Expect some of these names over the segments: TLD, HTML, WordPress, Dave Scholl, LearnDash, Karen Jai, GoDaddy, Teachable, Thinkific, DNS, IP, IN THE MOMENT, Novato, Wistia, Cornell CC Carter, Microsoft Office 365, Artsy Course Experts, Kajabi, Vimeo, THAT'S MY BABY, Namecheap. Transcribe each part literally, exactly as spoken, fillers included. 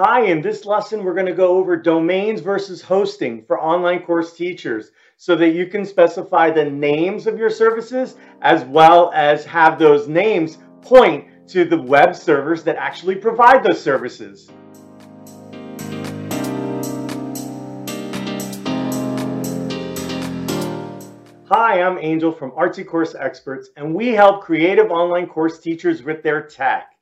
Hi, in this lesson, we're going to go over domains versus hosting for online course teachers so that you can specify the names of your services as well as have those names point to the web servers that actually provide those services. Hi, I'm Angel from Artsy Course Experts, and we help creative online course teachers with their tech.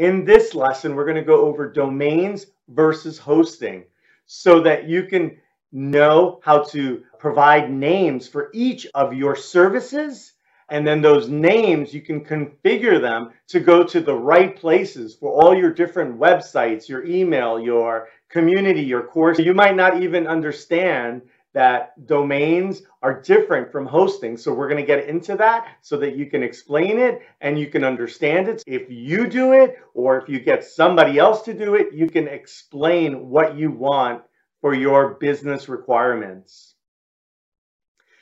In this lesson, we're going to go over domains versus hosting so that you can know how to provide names for each of your services. And then those names, you can configure them to go to the right places for all your different websites, your email, your community, your course. You might not even understand that domains are different from hosting. So we're going to get into that so that you can explain it and you can understand it. If you do it, or if you get somebody else to do it, you can explain what you want for your business requirements.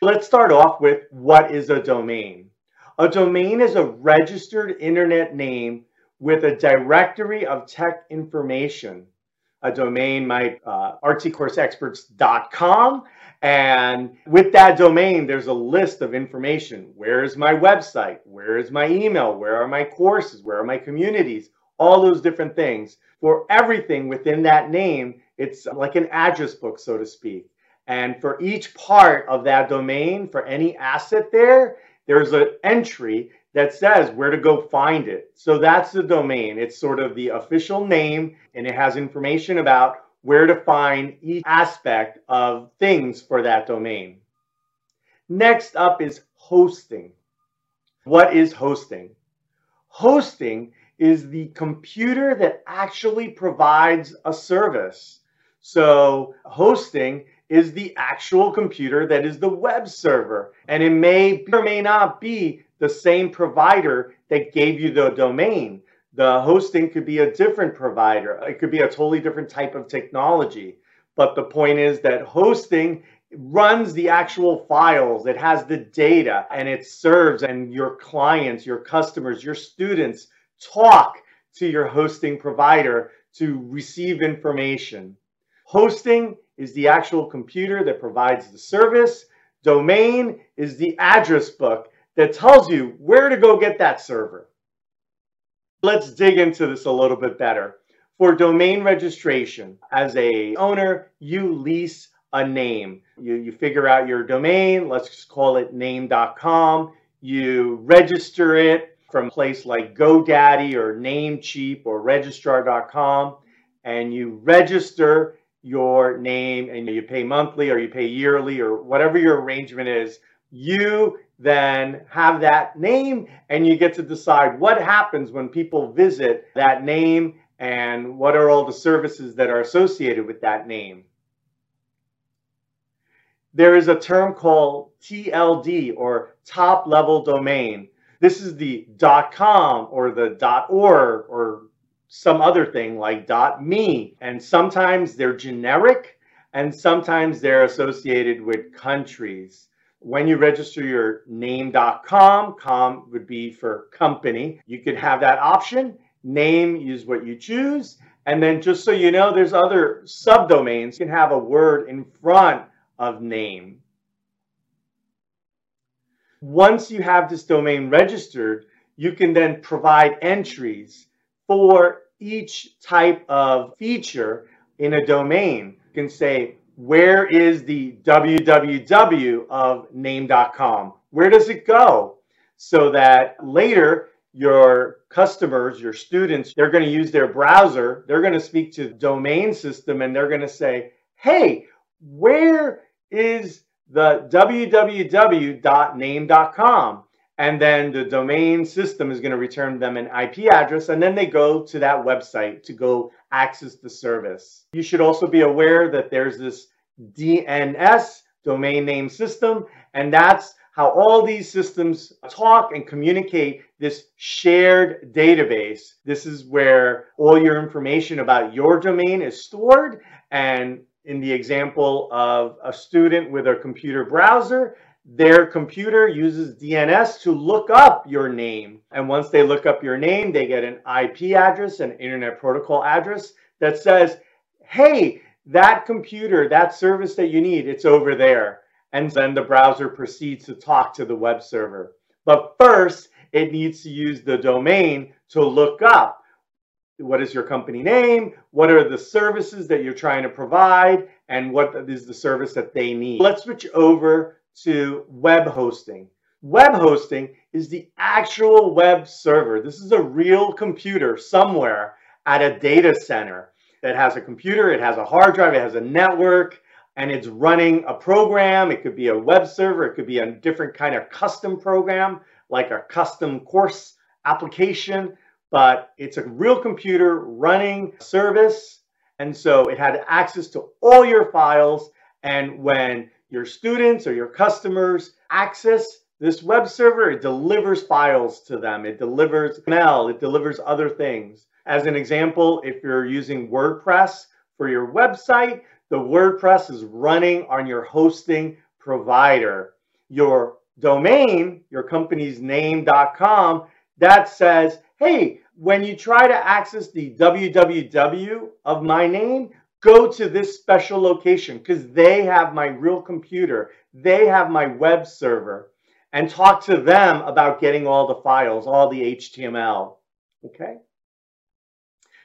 Let's start off with what is a domain. A domain is a registered internet name with a directory of tech information. A domain might uh, artsy course experts dot com, and with that domain, there's a list of information. Where is my website? Where is my email? Where are my courses? Where are my communities? All those different things. For everything within that name, it's like an address book, so to speak. And for each part of that domain, for any asset there, there's an entry that says where to go find it. So that's the domain. It's sort of the official name, and it has information about where to find each aspect of things for that domain. Next up is hosting. What is hosting? Hosting is the computer that actually provides a service. So hosting is the actual computer that is the web server, and it may or may not be the same provider that gave you the domain. The hosting could be a different provider. It could be a totally different type of technology. But the point is that hosting runs the actual files. It has the data, and it serves, and your clients, your customers, your students talk to your hosting provider to receive information. Hosting is the actual computer that provides the service. Domain is the address book that tells you where to go get that server. Let's dig into this a little bit better. For domain registration, as a owner, you lease a name. You, you figure out your domain, let's just call it name dot com. You register it from a place like GoDaddy or Namecheap or registrar dot com, and you register your name, and you pay monthly or you pay yearly or whatever your arrangement is. You then have that name, and you get to decide what happens when people visit that name and what are all the services that are associated with that name. There is a term called T L D, or top level domain. This is the .com or the .org or some other thing like .me, and sometimes they're generic and sometimes they're associated with countries. When you register your name dot com, com would be for company. You could have that option. Name is what you choose. And then just so you know, there's other subdomains. You can have a word in front of name. Once you have this domain registered, you can then provide entries for each type of feature in a domain. You can say, where is the www of name dot com? Where does it go? So that later your customers, your students, they're going to use their browser. They're going to speak to the domain system, and they're going to say, hey, where is the www dot name dot com? And then the domain system is going to return them an I P address, and then they go to that website to go access the service. You should also be aware that there's this D N S, domain name system, and that's how all these systems talk and communicate, this shared database. This is where all your information about your domain is stored, and in the example of a student with a computer browser, their computer uses D N S to look up your name. And once they look up your name, they get an I P address, an internet protocol address that says, hey, that computer, that service that you need, it's over there. And then the browser proceeds to talk to the web server. But first, it needs to use the domain to look up what is your company name, what are the services that you're trying to provide, and what is the service that they need. Let's switch over to web hosting. Web hosting is the actual web server. This is a real computer somewhere at a data center that has a computer, it has a hard drive, it has a network, and it's running a program. It could be a web server, it could be a different kind of custom program, like a custom course application, but it's a real computer running service. And so it had access to all your files. And when your students or your customers access this web server, it delivers files to them. It delivers email, it delivers other things. As an example, if you're using WordPress for your website, the WordPress is running on your hosting provider. Your domain, your company's name dot com, that says, hey, when you try to access the www of my name, go to this special location because they have my real computer. They have my web server, and talk to them about getting all the files, all the H T M L, okay?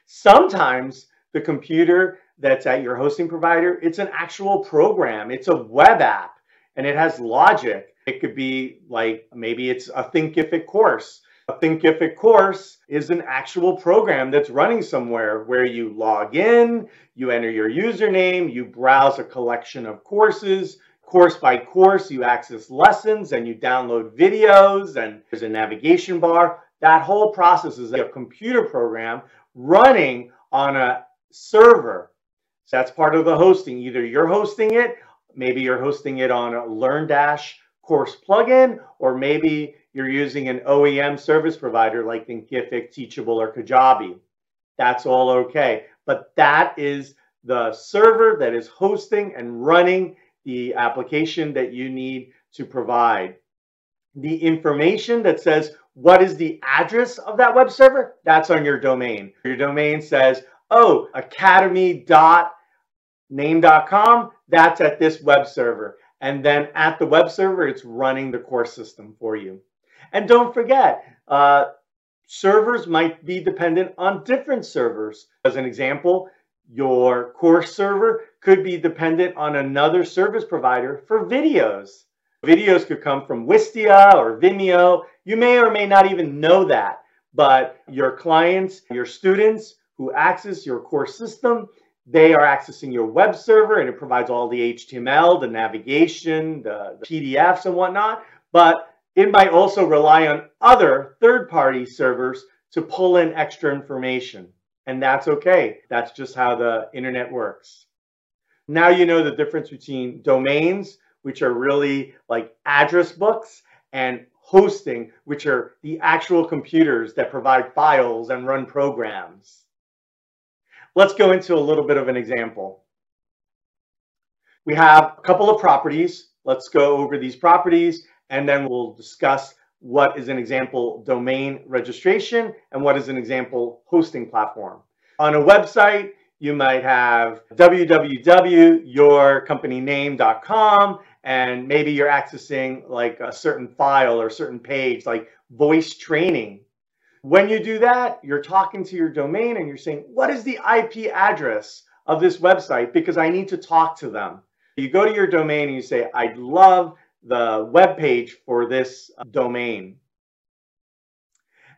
Sometimes the computer that's at your hosting provider, it's an actual program. It's a web app and it has logic. It could be like, maybe it's a Thinkific course. A Thinkific course is an actual program that's running somewhere where you log in, you enter your username, you browse a collection of courses, course by course, you access lessons and you download videos and there's a navigation bar. That whole process is a computer program running on a server. So that's part of the hosting. Either you're hosting it, maybe you're hosting it on a LearnDash course plugin, or maybe you're using an O E M service provider like Thinkific, Teachable, or Kajabi. That's all okay. But that is the server that is hosting and running the application that you need to provide. The information that says, what is the address of that web server? That's on your domain. Your domain says, oh, academy dot name dot com, that's at this web server. And then at the web server, it's running the course system for you. And don't forget, uh, servers might be dependent on different servers. As an example, your course server could be dependent on another service provider for videos. Videos could come from Wistia or Vimeo. You may or may not even know that, but your clients, your students who access your course system, they are accessing your web server and it provides all the H T M L, the navigation, the, the P D Fs and whatnot, but it might also rely on other third-party servers to pull in extra information. And that's okay. That's just how the internet works. Now you know the difference between domains, which are really like address books, and hosting, which are the actual computers that provide files and run programs. Let's go into a little bit of an example. We have a couple of properties. Let's go over these properties and then we'll discuss what is an example domain registration and what is an example hosting platform. On a website, you might have www dot your company name dot com and maybe you're accessing like a certain file or a certain page like voice training. When you do that, you're talking to your domain and you're saying, what is the I P address of this website? Because I need to talk to them. You go to your domain and you say, I'd love the web page for this domain.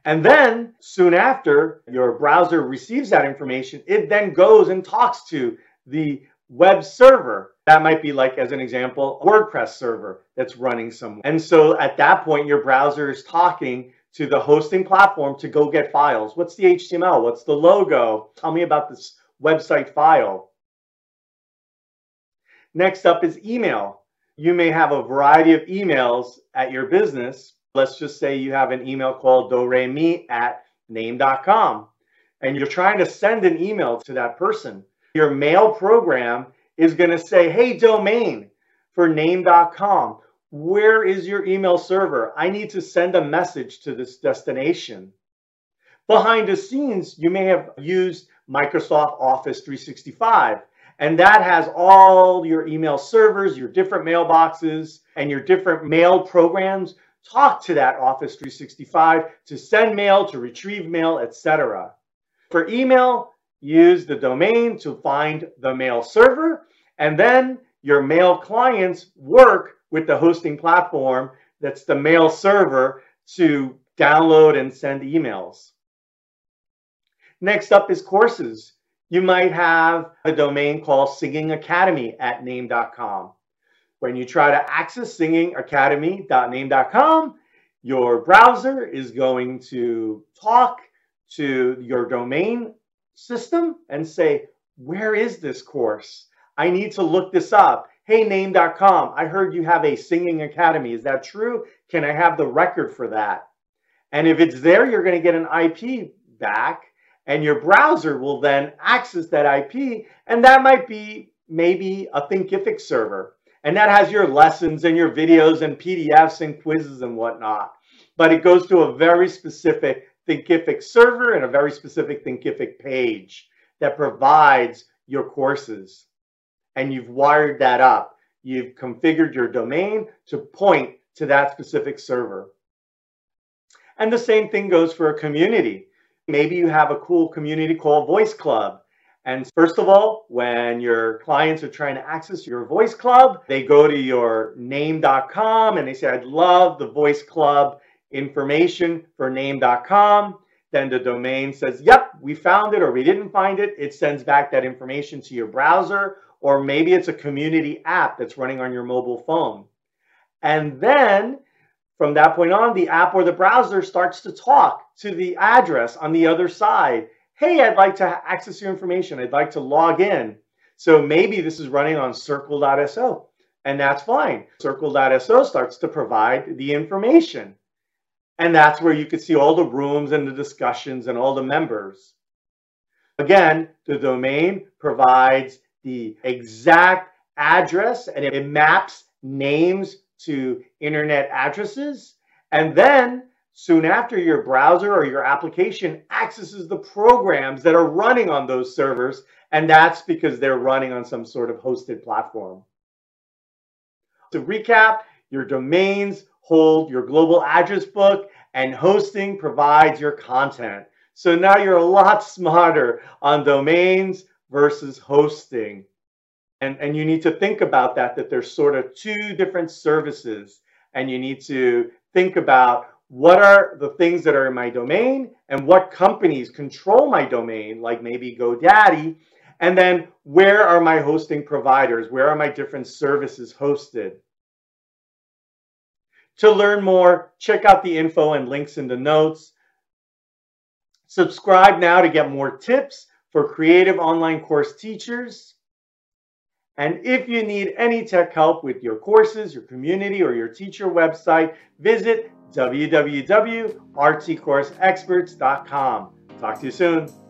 And then soon after your browser receives that information, it then goes and talks to the web server. That might be like, as an example, a WordPress server that's running somewhere. And so at that point, your browser is talking to the hosting platform to go get files. What's the H T M L? What's the logo? Tell me about this website file. Next up is email. You may have a variety of emails at your business. Let's just say you have an email called doremi at name dot com and you're trying to send an email to that person. Your mail program is going to say, hey, domain for name dot com, where is your email server? I need to send a message to this destination. Behind the scenes, you may have used Microsoft Office three sixty-five. And that has all your email servers, your different mailboxes, and your different mail programs talk to that Office three sixty-five to send mail, to retrieve mail, et cetera. For email, use the domain to find the mail server, and then your mail clients work with the hosting platform that's the mail server to download and send emails. Next up is courses. You might have a domain called singing academy at name dot com. When you try to access singing academy dot name dot com, your browser is going to talk to your domain system and say, where is this course? I need to look this up. Hey, name dot com, I heard you have a singing academy. Is that true? Can I have the record for that? And if it's there, you're going to get an I P back. And your browser will then access that I P, and that might be maybe a Thinkific server. And that has your lessons and your videos and P D Fs and quizzes and whatnot. But it goes to a very specific Thinkific server and a very specific Thinkific page that provides your courses. And you've wired that up. You've configured your domain to point to that specific server. And the same thing goes for a community. Maybe you have a cool community called Voice Club. And first of all, when your clients are trying to access your Voice Club, they go to your name dot com and they say, I'd love the Voice Club information for name dot com. Then the domain says, yep, we found it or we didn't find it. It sends back that information to your browser, or maybe it's a community app that's running on your mobile phone. And then from that point on, the app or the browser starts to talk to the address on the other side. Hey, I'd like to access your information. I'd like to log in. So maybe this is running on Circle dot S O, and that's fine. Circle dot S O starts to provide the information. And that's where you can see all the rooms and the discussions and all the members. Again, the domain provides the exact address, and it maps names to internet addresses. And then soon after, your browser or your application accesses the programs that are running on those servers. And that's because they're running on some sort of hosted platform. To recap, your domains hold your global address book, and hosting provides your content. So now you're a lot smarter on domains versus hosting. And, and you need to think about that, that there's sort of two different services. And you need to think about what are the things that are in my domain and what companies control my domain, like maybe GoDaddy. And then where are my hosting providers? Where are my different services hosted? To learn more, check out the info and links in the notes. Subscribe now to get more tips for creative online course teachers. And if you need any tech help with your courses, your community, or your teacher website, visit w w w dot artsy course experts dot com. Talk to you soon.